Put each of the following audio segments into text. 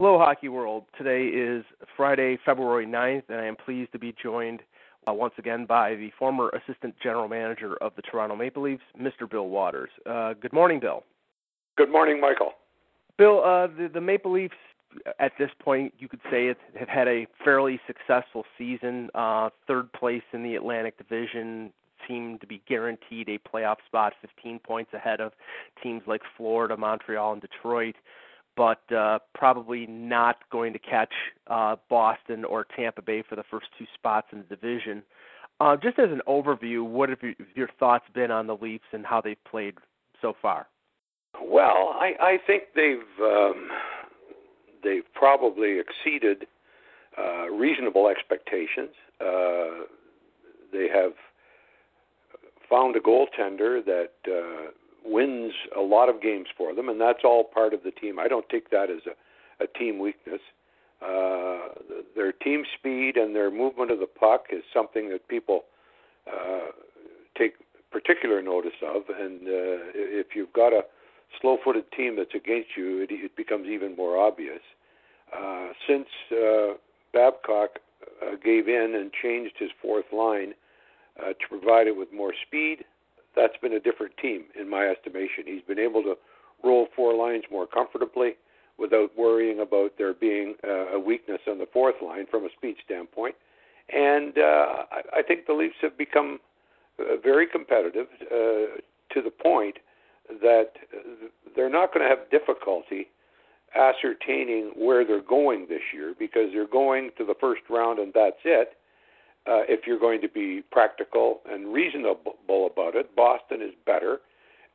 Hello, Hockey World. Today is Friday, February 9th, and I am pleased to be joined once again by the former assistant general manager of the Toronto Maple Leafs, Mr. Bill Watters. Good morning, Bill. Good morning, Michael. Bill, the Maple Leafs, at this point, you could say it have had a fairly successful season. Third place in the Atlantic Division, seemed to be guaranteed a playoff spot, 15 points ahead of teams like Florida, Montreal, and Detroit, but probably not going to catch Boston or Tampa Bay for the first two spots in the division. Just as an overview, what have your thoughts been on the Leafs and how they've played so far? Well, I think they've probably exceeded reasonable expectations. They have found a goaltender that wins a lot of games for them, and that's all part of the team. I don't take that as a team weakness. Their team speed and their movement of the puck is something that people take particular notice of, and if you've got a slow-footed team that's against you, it becomes even more obvious. Since Babcock gave in and changed his fourth line to provide it with more speed, that's been a different team, in my estimation. He's been able to roll four lines more comfortably without worrying about there being a weakness on the fourth line from a speed standpoint. And I think the Leafs have become very competitive to the point that they're not going to have difficulty ascertaining where they're going this year, because they're going to the first round and that's it. If you're going to be practical and reasonable about it, Boston is better,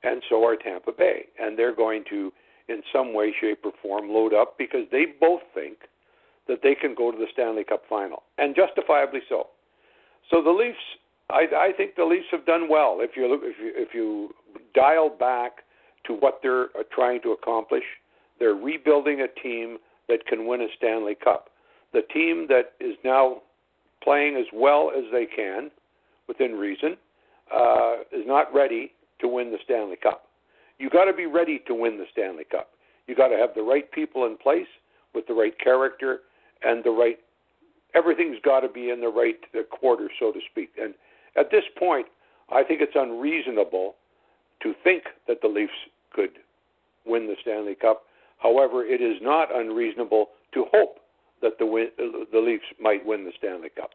and so are Tampa Bay. And they're going to, in some way, shape, or form, load up, because they both think that they can go to the Stanley Cup final, and justifiably so. So the Leafs, I think the Leafs have done well. If you dial back to what they're trying to accomplish, they're rebuilding a team that can win a Stanley Cup. The team that is now playing as well as they can, within reason, is not ready to win the Stanley Cup. You got to be ready to win the Stanley Cup. You got to have the right people in place with the right character and the right. Everything's got to be in the right quarter, so to speak. And at this point, I think it's unreasonable to think that the Leafs could win the Stanley Cup. However, it is not unreasonable to hope that the Leafs might win the Stanley Cup.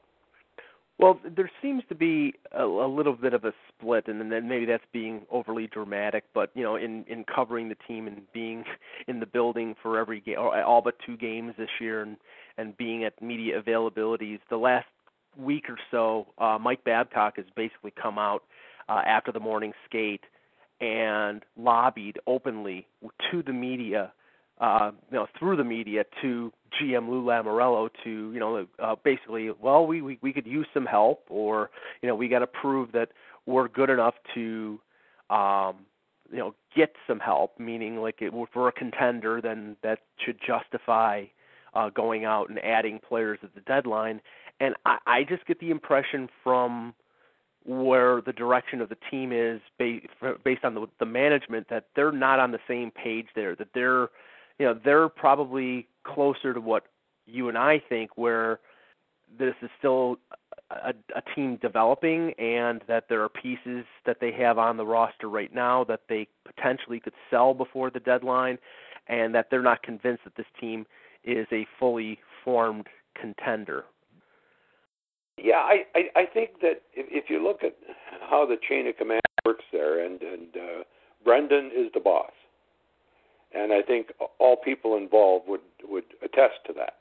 Well, there seems to be a little bit of a split, and then maybe that's being overly dramatic, but, you know, in covering the team and being in the building for every game, all but two games this year, and being at media availabilities, the last week or so, Mike Babcock has basically come out after the morning skate and lobbied openly to the media, through the media, to GM Lou Lamorello to, basically, well, we could use some help, or, we got to prove that we're good enough to, get some help, meaning if we're a contender, then that should justify going out and adding players at the deadline. And I just get the impression from where the direction of the team is based on the management that they're not on the same page there, that they're probably closer to what you and I think, where this is still a team developing, and that there are pieces that they have on the roster right now that they potentially could sell before the deadline, and that they're not convinced that this team is a fully formed contender. Yeah, I think that if you look at how the chain of command works there, and Brendan is the boss, and I think all people involved would attest to that.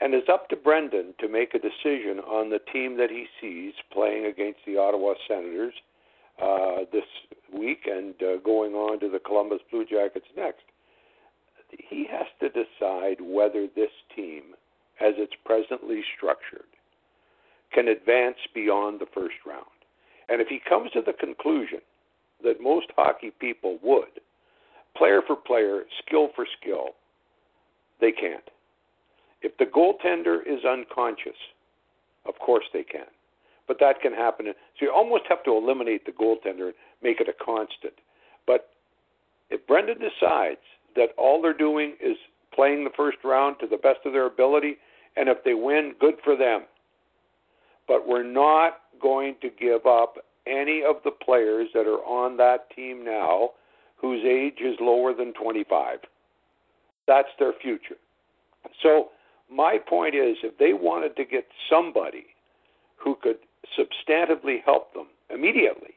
And it's up to Brendan to make a decision on the team that he sees playing against the Ottawa Senators this week and going on to the Columbus Blue Jackets next. he has to decide whether this team, as it's presently structured, can advance beyond the first round. And if he comes to the conclusion that most hockey people would, player for player, skill for skill, they can't. If the goaltender is unconscious, of course they can. But that can happen. So you almost have to eliminate the goaltender and make it a constant. But if Brendan decides that all they're doing is playing the first round to the best of their ability, and if they win, good for them. But we're not going to give up any of the players that are on that team now whose age is lower than 25. That's their future. So my point is, if they wanted to get somebody who could substantively help them immediately,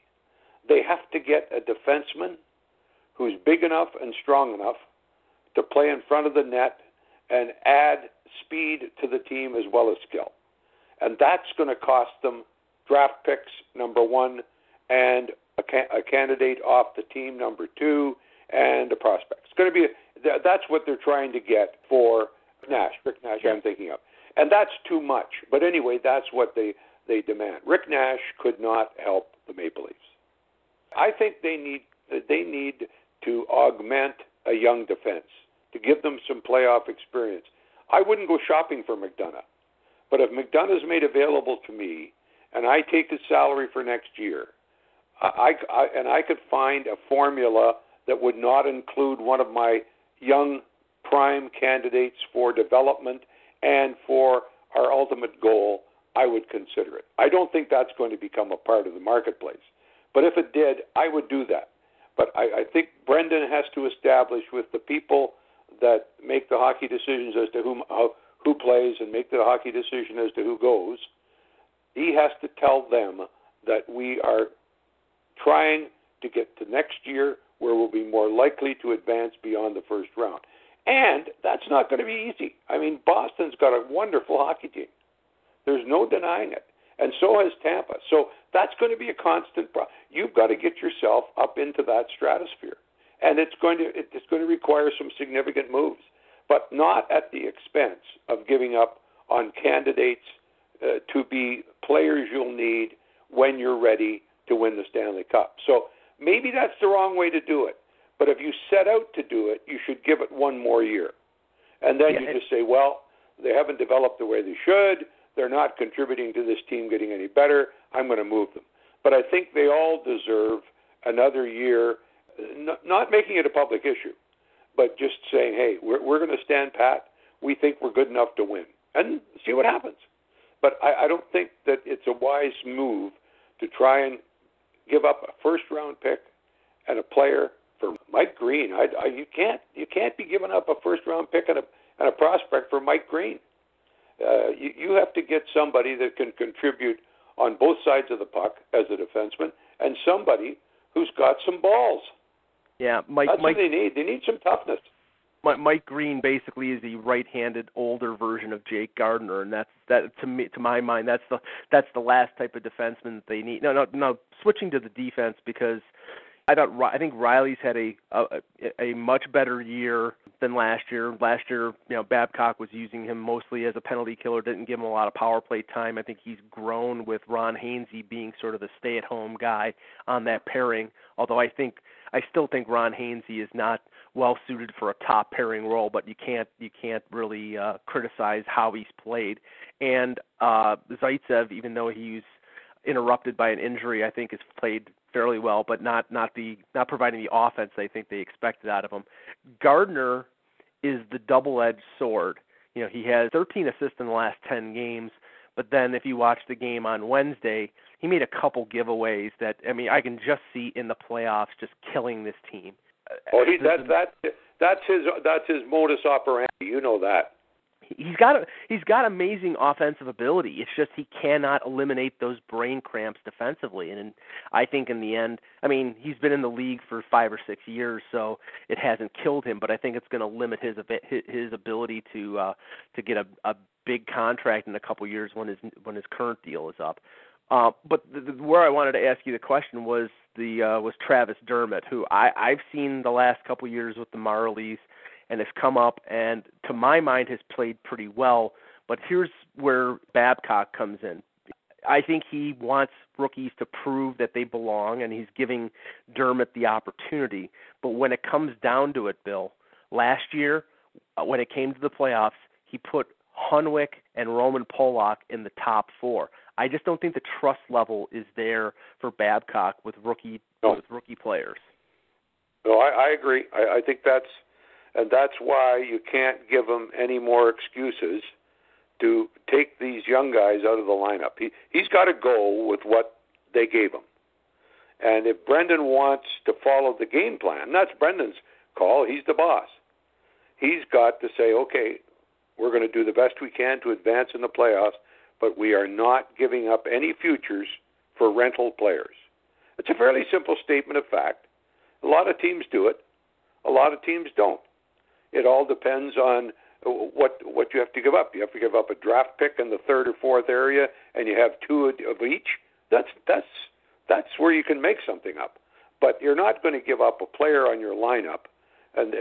they have to get a defenseman who's big enough and strong enough to play in front of the net and add speed to the team as well as skill. And that's going to cost them draft picks, number one, and a candidate off the team, number two, and a prospect. It's going to be that's what they're trying to get for Nash, Rick Nash, I'm thinking of. And that's too much. But anyway, that's what they demand. Rick Nash could not help the Maple Leafs. I think they need to augment a young defense to give them some playoff experience. I wouldn't go shopping for McDonagh. But if McDonough's made available to me and I take his salary for next year, I could find a formula that would not include one of my young prime candidates for development and for our ultimate goal, I would consider it. I don't think that's going to become a part of the marketplace. But if it did, I would do that. But I think Brendan has to establish with the people that make the hockey decisions as to who plays and make the hockey decision as to who goes, he has to tell them that we are trying to get to next year where we'll be more likely to advance beyond the first round. And that's not going to be easy. I mean, Boston's got a wonderful hockey team. There's no denying it. And so has Tampa. So that's going to be a constant problem. You've got to get yourself up into that stratosphere. And it's going to require some significant moves, but not at the expense of giving up on candidates to be players you'll need when you're ready to win the Stanley Cup. So maybe that's the wrong way to do it, but if you set out to do it, you should give it one more year. And then you just say, well, they haven't developed the way they should, they're not contributing to this team getting any better, I'm going to move them. But I think they all deserve another year, not making it a public issue, but just saying, hey, we're going to stand pat. We think we're good enough to win and see what happens. But I don't think that it's a wise move to try and give up a first-round pick and a player for Mike Green. You can't be giving up a first-round pick and a prospect for Mike Green. You have to get somebody that can contribute on both sides of the puck as a defenseman and somebody who's got some balls. Yeah, That's what they need. They need some toughness. Mike Green basically is the right-handed older version of Jake Gardiner, and to my mind, that's the last type of defenseman that they need. No. Switching to the defense, because I think Rielly's had a much better year than last year. Last year, Babcock was using him mostly as a penalty killer, didn't give him a lot of power play time. I think he's grown with Ron Hainsey being sort of the stay-at-home guy on that pairing, although I still think Ron Hainsey is not well-suited for a top-pairing role, but you can't really criticize how he's played. And Zaitsev, even though he's interrupted by an injury, I think has played fairly well, but not providing the offense I think they expected out of him. Gardiner is the double-edged sword. He has 13 assists in the last 10 games, but then if you watch the game on Wednesday, he made a couple giveaways that, I can just see in the playoffs just killing this team. Oh, that's his modus operandi. You know that. He's got amazing offensive ability. It's just he cannot eliminate those brain cramps defensively. And I think in the end, he's been in the league for 5 or 6 years, so it hasn't killed him. But I think it's going to limit his ability to get a big contract in a couple years when his current deal is up. But where I wanted to ask you the question was was Travis Dermott, who I've seen the last couple years with the Marlies and has come up and, to my mind, has played pretty well. But here's where Babcock comes in. I think he wants rookies to prove that they belong, and he's giving Dermott the opportunity. But when it comes down to it, Bill, last year when it came to the playoffs, he put Hunwick and Roman Polak in the top four. I just don't think the trust level is there for Babcock with rookie players. No, I agree. I think that's why you can't give him any more excuses to take these young guys out of the lineup. He's got to go with what they gave him. And if Brendan wants to follow the game plan, that's Brendan's call. He's the boss. He's got to say, okay, we're going to do the best we can to advance in the playoffs, but we are not giving up any futures for rental players. It's a fairly simple statement of fact. A lot of teams do it. A lot of teams don't. It all depends on what you have to give up. You have to give up a draft pick in the third or fourth area, and you have two of each. That's where you can make something up. But you're not going to give up a player on your lineup. And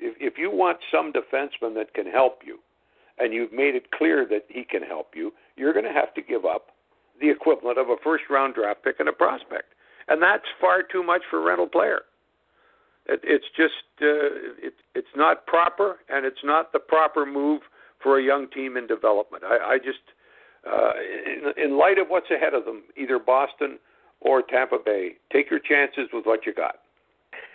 if you want some defenseman that can help you, and you've made it clear that he can help you, you're going to have to give up the equivalent of a first-round draft pick and a prospect. And that's far too much for a rental player. It's not proper, and it's not the proper move for a young team in development. I just, in light of what's ahead of them, either Boston or Tampa Bay, take your chances with what you got.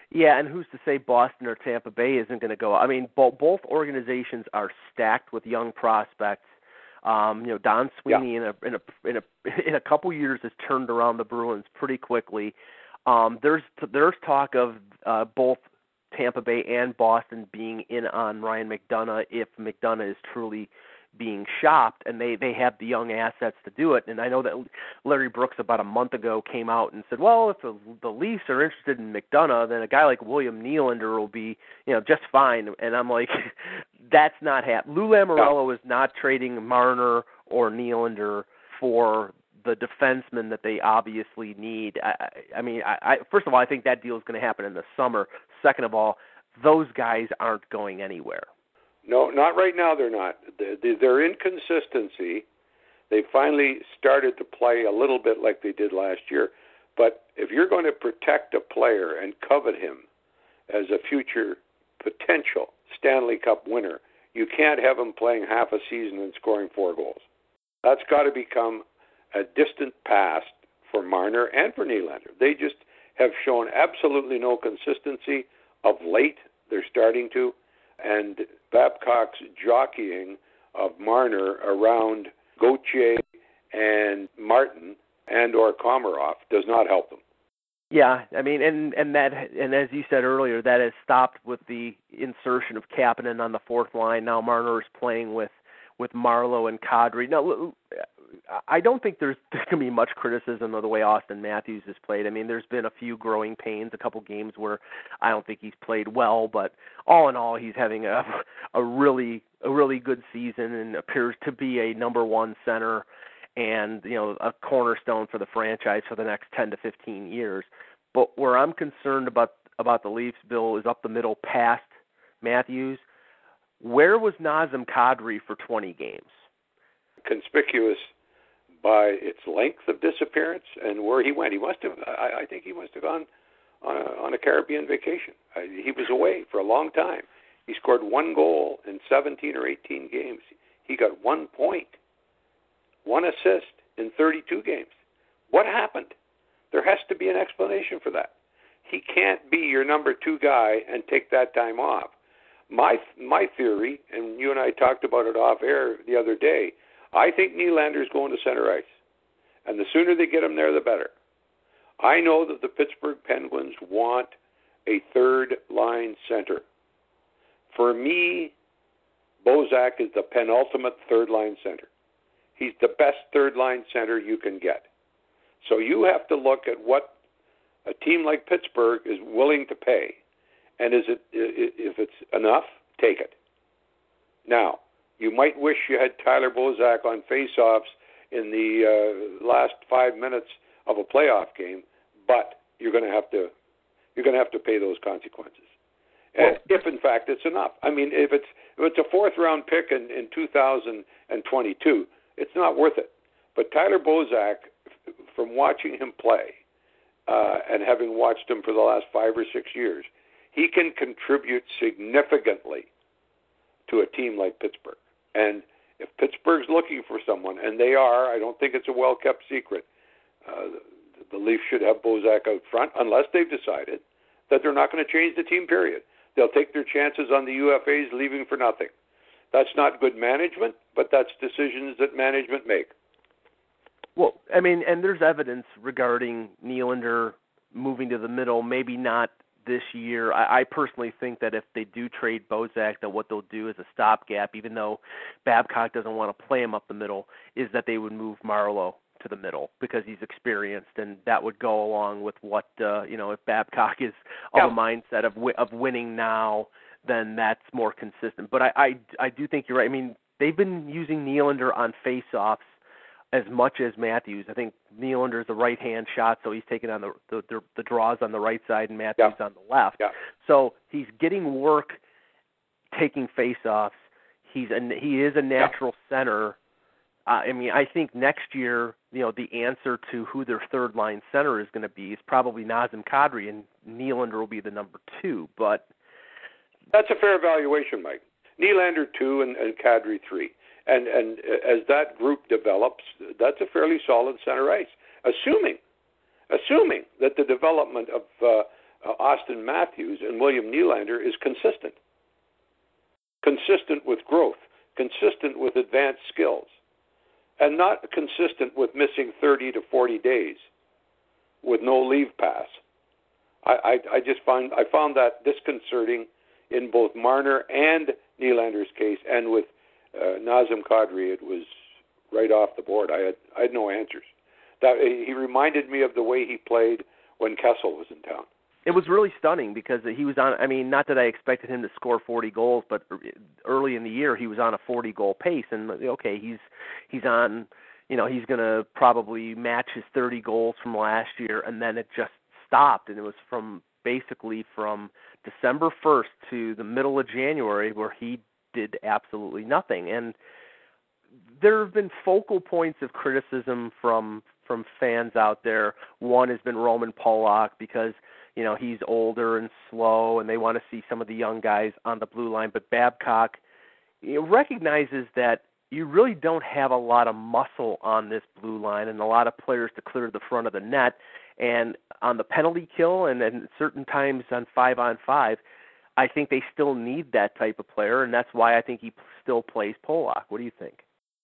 Yeah, and who's to say Boston or Tampa Bay isn't going to go? I mean, both organizations are stacked with young prospects. Don Sweeney in a couple years has turned around the Bruins pretty quickly. There's talk of both Tampa Bay and Boston being in on Ryan McDonagh if McDonagh is truly being shopped, and they have the young assets to do it. And I know that Larry Brooks about a month ago came out and said, well, if the Leafs are interested in McDonagh, then a guy like William Nylander will be, just fine. And I'm like, that's not happening. Lou Lamorello is not trading Marner or Nylander for the defenseman that they obviously need. I mean, first of all, I think that deal is going to happen in the summer. Second of all, those guys aren't going anywhere. No, not right now. They're not. Their inconsistency, they finally started to play a little bit like they did last year. But if you're going to protect a player and covet him as a future potential Stanley Cup winner, you can't have him playing half a season and scoring 4 goals. That's got to become a distant past for Marner and for Nylander. They just have shown absolutely no consistency of late. They're starting to. And Babcock's jockeying of Marner around Gauthier and Martin and or Komarov does not help them. Yeah, I mean, and as you said earlier, that has stopped with the insertion of Kapanen on the fourth line. Now Marner is playing with Marleau and Kadri. Now, I don't think there's going to be much criticism of the way Auston Matthews has played. I mean, there's been a few growing pains, a couple games where I don't think he's played well, but all in all, he's having a really good season and appears to be a number one center and, a cornerstone for the franchise for the next 10 to 15 years. But where I'm concerned about the Leafs, Bill, is up the middle past Matthews. Where was Nazem Kadri for 20 games? Conspicuous by its length of disappearance and where he went. He must have. I think he must have gone on a Caribbean vacation. He was away for a long time. He scored 1 goal in 17 or 18 games. He got 1 point, 1 assist in 32 games. What happened? There has to be an explanation for that. He can't be your number 2 guy and take that time off. My theory, and you and I talked about it off air the other day, I think Nylander's going to center ice, and the sooner they get him there, the better. I know that the Pittsburgh Penguins want a third-line center. For me, Bozak is the penultimate third-line center. He's the best third-line center you can get. So you have to look at what a team like Pittsburgh is willing to pay, and if it's enough, take it. Now, you might wish you had Tyler Bozak on faceoffs in the last 5 minutes of a playoff game, but you're going to have to pay those consequences. Well, if in fact it's enough. I mean, if it's a fourth round pick in 2022, it's not worth it. But Tyler Bozak, from watching him play and having watched him for the last 5 or 6 years, he can contribute significantly to a team like Pittsburgh. And if Pittsburgh's looking for someone, and they are, I don't think it's a well-kept secret, the Leafs should have Bozak out front unless they've decided that they're not going to change the team, period. They'll take their chances on the UFAs leaving for nothing. That's not good management, but that's decisions that management make. Well, I mean, and there's evidence regarding Nylander moving to the middle, maybe not this year. I personally think that if they do trade Bozak, that what they'll do as a stopgap, even though Babcock doesn't want to play him up the middle, is that they would move Marleau to the middle because he's experienced, and that would go along with what, if Babcock is of a mindset of winning now, then that's more consistent. But I do think you're right. I mean, they've been using Nylander on face-offs as much as Matthews. I think Nylander is a right-hand shot, so he's taking on the draws on the right side and Matthews on the left. Yeah. So he's getting work taking face-offs. He is a natural center. I mean, I think next year, the answer to who their third-line center is going to be is probably Nazem Kadri, and Nylander will be the number two. But that's a fair evaluation, Mike. Nylander 2 and Kadri 3. And as that group develops, that's a fairly solid center ice. Assuming that the development of Auston Matthews and William Nylander is consistent with growth, consistent with advanced skills, and not consistent with missing 30 to 40 days with no leave pass. I found that disconcerting in both Marner and Nylander's case, and with Nazem Kadri, it was right off the board. I had no answers. He reminded me of the way he played when Kessel was in town. It was really stunning because he was on. I mean, not that I expected him to score 40 goals, but early in the year he was on a 40-goal pace. And okay, he's on. He's going to probably match his 30 goals from last year, and then it just stopped. And it was from December 1st to the middle of January where he did absolutely nothing. And there have been focal points of criticism from fans out there. One has been Roman Polak because, he's older and slow, and they want to see some of the young guys on the blue line. But Babcock recognizes that you really don't have a lot of muscle on this blue line and a lot of players to clear the front of the net. And on the penalty kill and certain times on 5-on-5, I think they still need that type of player, and that's why I think he still plays Polak. What do you think?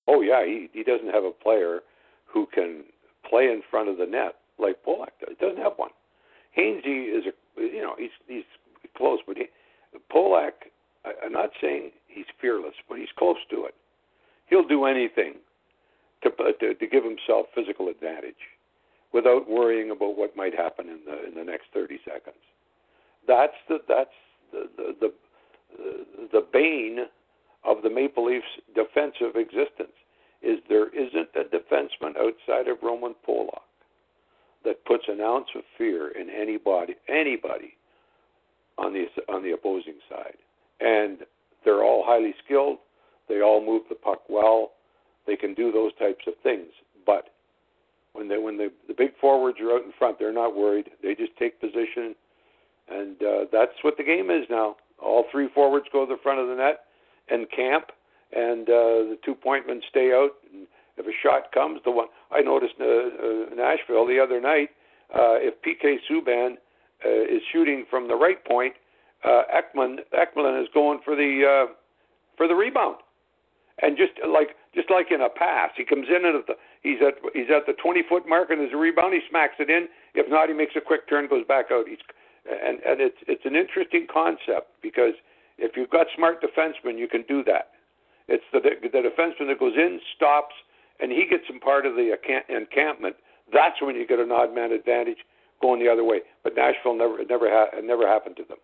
Oh, yeah, he doesn't have a player who can play in front of the net like Polak does. He doesn't have one. Hainsey is he's close, but Polak, I'm not saying he's fearless, but he's close to it. He'll do anything to give himself physical advantage without worrying about what might happen in the next 30 seconds. That's the bane of the Maple Leafs' defensive existence is there isn't a defenseman outside of Roman Polak that puts an ounce of fear in anybody on the opposing side. And they're all highly skilled. They all move the puck well. They can do those types of things. But when the big forwards are out in front, they're not worried. They just take position. And that's what the game is now. All three forwards go to the front of the net and camp, and the two-pointmen stay out. And if a shot comes, the one I noticed in Nashville the other night, if P.K. Subban is shooting from the right point, Ekman is going for the rebound, and just like in a pass, he comes in and he's at the 20-foot mark, and there's a rebound, he smacks it in. If not, he makes a quick turn, goes back out. And it's an interesting concept because if you've got smart defensemen, you can do that. It's the defenseman that goes in, stops, and he gets in part of the encampment. That's when you get an odd man advantage going the other way. But Nashville never happened to them.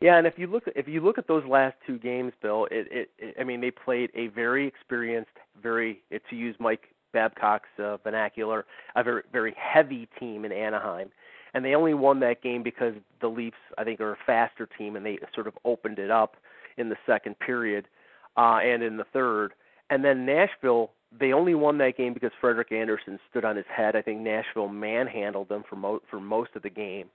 Yeah, and if you look at those last two games, Bill, they played a very experienced, very, to use Mike Babcock's vernacular, a very, very heavy team in Anaheim. and they only won that game because the Leafs, I think, are a faster team, and they sort of opened it up in the second period and in the third. And then Nashville, they only won that game because Frederik Andersen stood on his head. I think Nashville manhandled them for most of the game.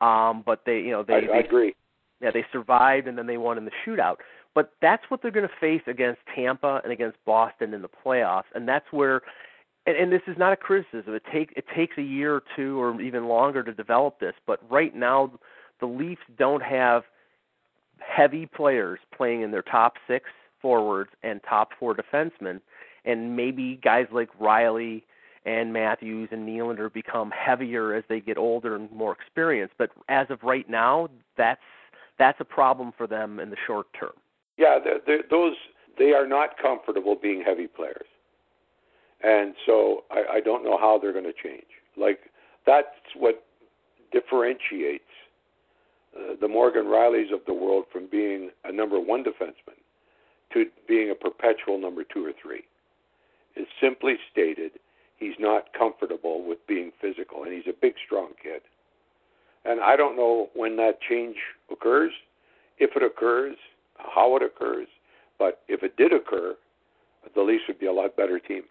But they, you know, I agree. Yeah, they survived, and then they won in the shootout. But that's what they're going to face against Tampa and against Boston in the playoffs, and that's where. And this is not a criticism. It takes a year or two or even longer to develop this. But right now, the Leafs don't have heavy players playing in their top six forwards and top four defensemen, and maybe guys like Rielly and Matthews and Nylander become heavier as they get older and more experienced. But as of right now, that's a problem for them in the short term. Yeah, they are not comfortable being heavy players. And so I don't know how they're going to change. Like, that's what differentiates the Morgan Riellys of the world from being a number one defenseman to being a perpetual number two or three. It's simply stated he's not comfortable with being physical, and he's a big, strong kid. And I don't know when that change occurs, if it occurs, how it occurs. But if it did occur, the Leafs would be a lot better team.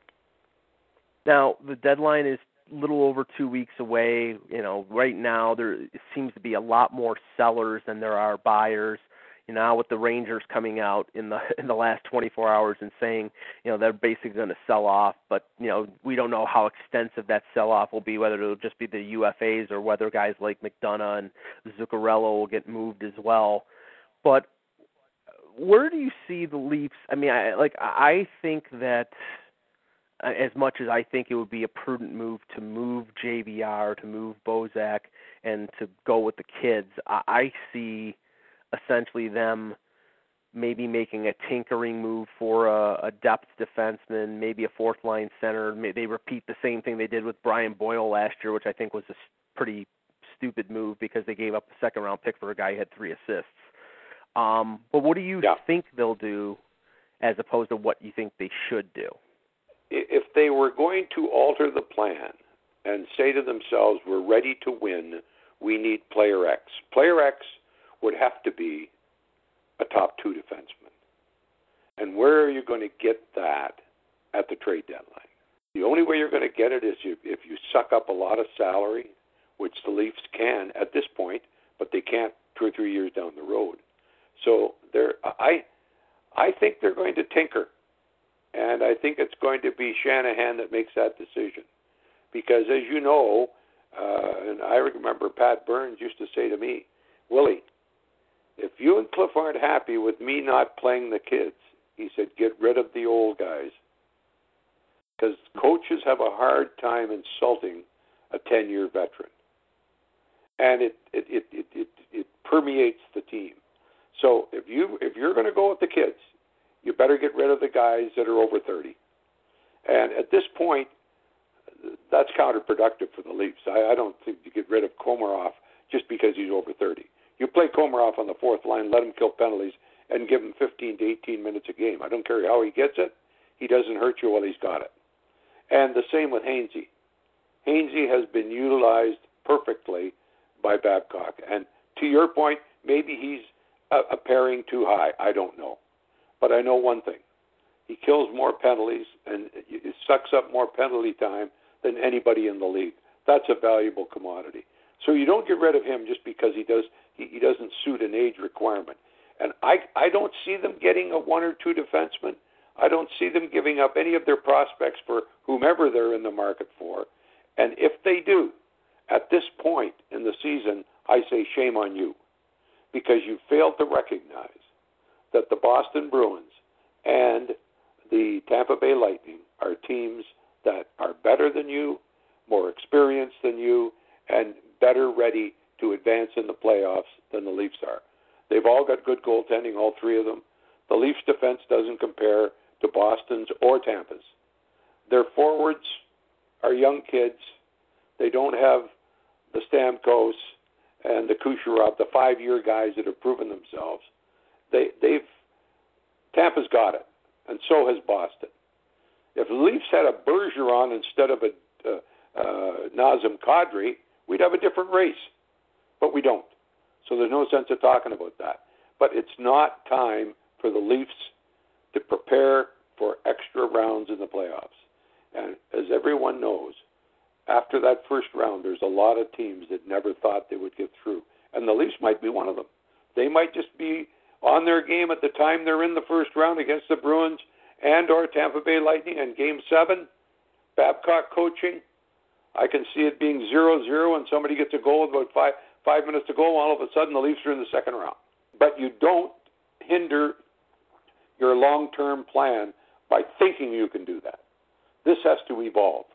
Now, the deadline is a little over 2 weeks away. You know, right now there seems to be a lot more sellers than there are buyers. You know, with the Rangers coming out in the last 24 hours and saying, you know, they're basically going to sell off. But, you know, we don't know how extensive that sell-off will be, whether it'll just be the UFAs or whether guys like McDonagh and Zuccarello will get moved as well. But where do you see the Leafs? I mean, I think that – as much as I think it would be a prudent move to move JVR, to move Bozak, and to go with the kids, I see essentially them maybe making a tinkering move for a depth defenseman, maybe a fourth-line center. They repeat the same thing they did with Brian Boyle last year, which I think was a pretty stupid move because they gave up a second-round pick for a guy who had 3 assists. But what do you think they'll do as opposed to what you think they should do? If they were going to alter the plan and say to themselves, we're ready to win, we need player X. Player X would have to be a top two defenseman. And where are you going to get that at the trade deadline? The only way you're going to get it is if you suck up a lot of salary, which the Leafs can at this point, but they can't 2 or 3 years down the road. So I think they're going to tinker. And I think it's going to be Shanahan that makes that decision. Because as you know, and I remember Pat Burns used to say to me, Willie, if you and Cliff aren't happy with me not playing the kids, he said, get rid of the old guys. Because coaches have a hard time insulting a 10-year veteran. And it permeates the team. So if you're going to go with the kids, you better get rid of the guys that are over 30. And at this point, that's counterproductive for the Leafs. I don't think you get rid of Komarov just because he's over 30. You play Komarov on the fourth line, let him kill penalties, and give him 15 to 18 minutes a game. I don't care how he gets it. He doesn't hurt you while he's got it. And the same with Hainsey. Hainsey has been utilized perfectly by Babcock. And to your point, maybe he's a pairing too high. I don't know. But I know one thing. He kills more penalties and it sucks up more penalty time than anybody in the league. That's a valuable commodity. So you don't get rid of him just because he doesn't suit an age requirement. And I don't see them getting a one or two defenseman. I don't see them giving up any of their prospects for whomever they're in the market for. And if they do, at this point in the season, I say shame on you because you failed to recognize that the Boston Bruins and the Tampa Bay Lightning are teams that are better than you, more experienced than you, and better ready to advance in the playoffs than the Leafs are. They've all got good goaltending, all three of them. The Leafs' defense doesn't compare to Boston's or Tampa's. Their forwards are young kids. They don't have the Stamkos and the Kucherov, the 5-year guys that have proven themselves. Tampa's got it, and so has Boston. If the Leafs had a Bergeron instead of a Nazem Kadri, we'd have a different race. But we don't. So there's no sense of talking about that. But it's not time for the Leafs to prepare for extra rounds in the playoffs. And as everyone knows, after that first round, there's a lot of teams that never thought they would get through. And the Leafs might be one of them. They might just be on their game at the time they're in the first round against the Bruins and or Tampa Bay Lightning. And Game 7, Babcock coaching, I can see it being 0-0 and somebody gets a goal with about five minutes to go. All of a sudden, the Leafs are in the second round. But you don't hinder your long-term plan by thinking you can do that. This has to evolve.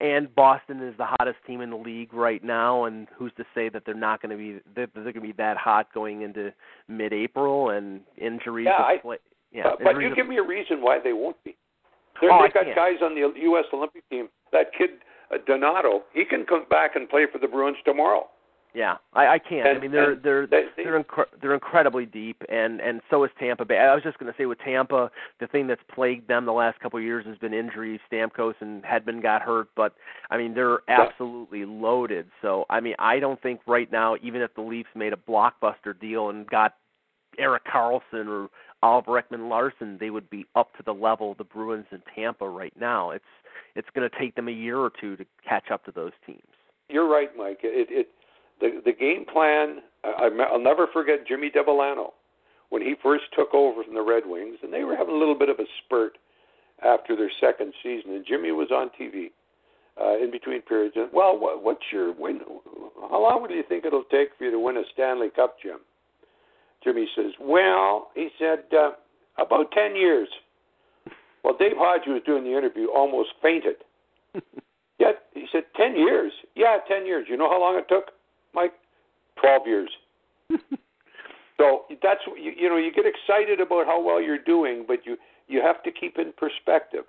And Boston is the hottest team in the league right now, and who's to say that they're not going to be that hot going into mid-April and injuries? But you give me a reason why they won't be. They've got guys on the U.S. Olympic team. That kid Donato, he can come back and play for the Bruins tomorrow. Yeah, I can't. And, I mean, they're incredibly deep, and so is Tampa Bay. I was just going to say with Tampa, the thing that's plagued them the last couple of years has been injuries. Stamkos and Hedman got hurt, but, I mean, they're absolutely loaded. So, I mean, I don't think right now, even if the Leafs made a blockbuster deal and got Erik Karlsson or Oliver Ekman-Larsson, they would be up to the level of the Bruins and Tampa right now. It's going to take them a year or two to catch up to those teams. You're right, Mike. The game plan, I'll never forget Jimmy DeVillano when he first took over from the Red Wings, and they were having a little bit of a spurt after their second season. And Jimmy was on TV in between periods. And, well, what's your win? How long do you think it'll take for you to win a Stanley Cup, Jim? Jimmy says, about 10 years. Well, Dave Hodge, who was doing the interview, almost fainted. Yeah, he said, 10 years? Yeah, 10 years. You know how long it took? Mike, 12 years. So that's, you get excited about how well you're doing, but you have to keep in perspective.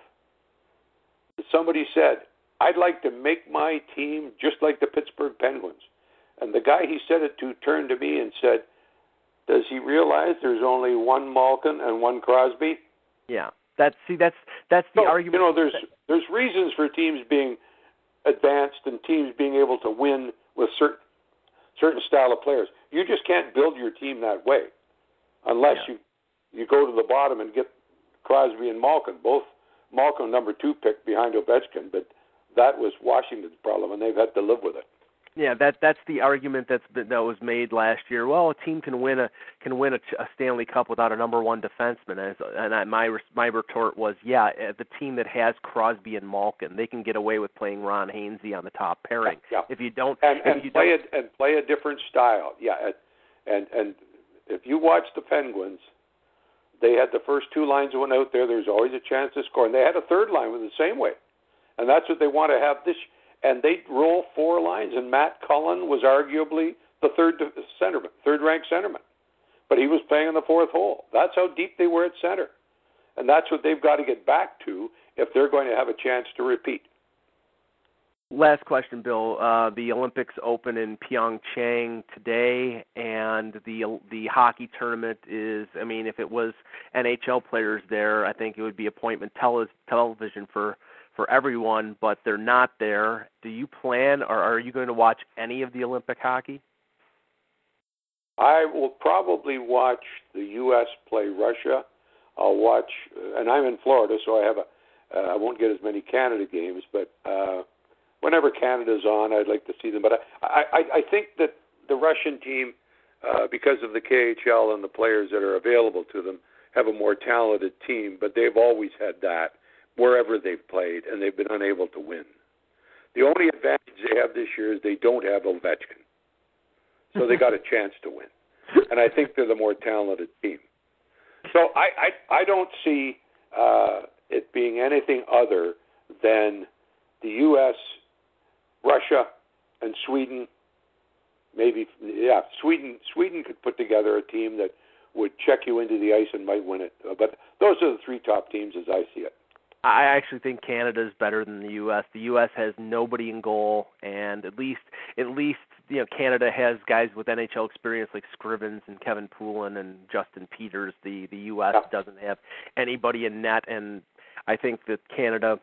Somebody said, I'd like to make my team just like the Pittsburgh Penguins. And the guy he said it to turned to me and said, does he realize there's only one Malkin and one Crosby? Yeah. That's the argument. You know, there's reasons for teams being advanced and teams being able to win with certain style of players. You just can't build your team that way unless you go to the bottom and get Crosby and Malkin. Both Malkin, number 2 pick behind Ovechkin, but that was Washington's problem, and they've had to live with it. Yeah, that's the argument that was made last year. Well, a team can win a Stanley Cup without a number 1 defenseman, my retort was, the team that has Crosby and Malkin, they can get away with playing Ron Hainsey on the top pairing. Yeah. If you don't, play a different style. Yeah, and if you watch the Penguins, they had the first two lines went out there. There's always a chance to score, and they had a third line with the same way, and that's what they want to have this. And they'd roll 4 lines, and Matt Cullen was arguably the third-ranked centerman. But he was playing in the 4th hole. That's how deep they were at center. And that's what they've got to get back to if they're going to have a chance to repeat. Last question, Bill. The Olympics open in Pyeongchang today, and the hockey tournament is, I mean, if it was NHL players there, I think it would be appointment television for everyone, but they're not there. Do you plan, or are you going to watch any of the Olympic hockey? I will probably watch the U.S. play Russia. I'll watch, and I'm in Florida, so I have I won't get as many Canada games, but whenever Canada's on, I'd like to see them. But I think that the Russian team, because of the KHL and the players that are available to them, have a more talented team, but they've always had that wherever they've played, and they've been unable to win. The only advantage they have this year is they don't have Ovechkin. So they got a chance to win. And I think they're the more talented team. So I don't see it being anything other than the U.S., Russia, and Sweden. Sweden could put together a team that would check you into the ice and might win it. But those are the 3 top teams as I see it. I actually think Canada is better than the U.S. The U.S. has nobody in goal, and at least Canada has guys with NHL experience like Scrivens and Kevin Poulin and Justin Peters. The U.S. doesn't have anybody in net, and I think that Canada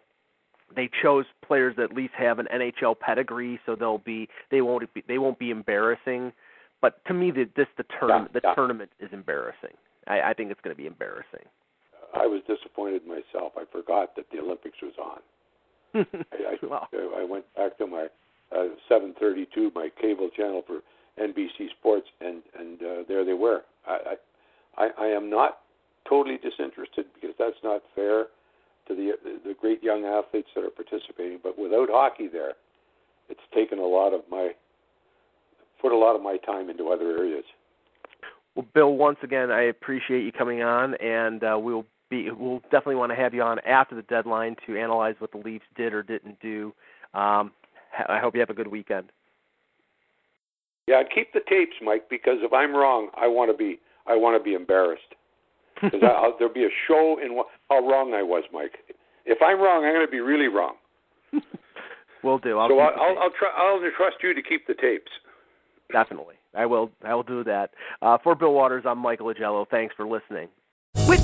They chose players that at least have an NHL pedigree, so they won't be embarrassing. But to me, the tournament is embarrassing. I think it's going to be embarrassing. I was disappointed myself. I forgot that the Olympics was on. I went back to my 7:32, my cable channel for NBC Sports, and there they were. I am not totally disinterested because that's not fair to the great young athletes that are participating. But without hockey there, it's taken a lot of my time into other areas. Well, Bill, once again, I appreciate you coming on, and we'll definitely want to have you on after the deadline to analyze what the Leafs did or didn't do. I hope you have a good weekend. Yeah, keep the tapes, Mike, because if I'm wrong, I want to be embarrassed. Because there'll be a show in how wrong I was, Mike. If I'm wrong, I'm going to be really wrong. Will do. I'll trust you to keep the tapes. Definitely. I will do that. For Bill Watters, I'm Mike Lagello. Thanks for listening. With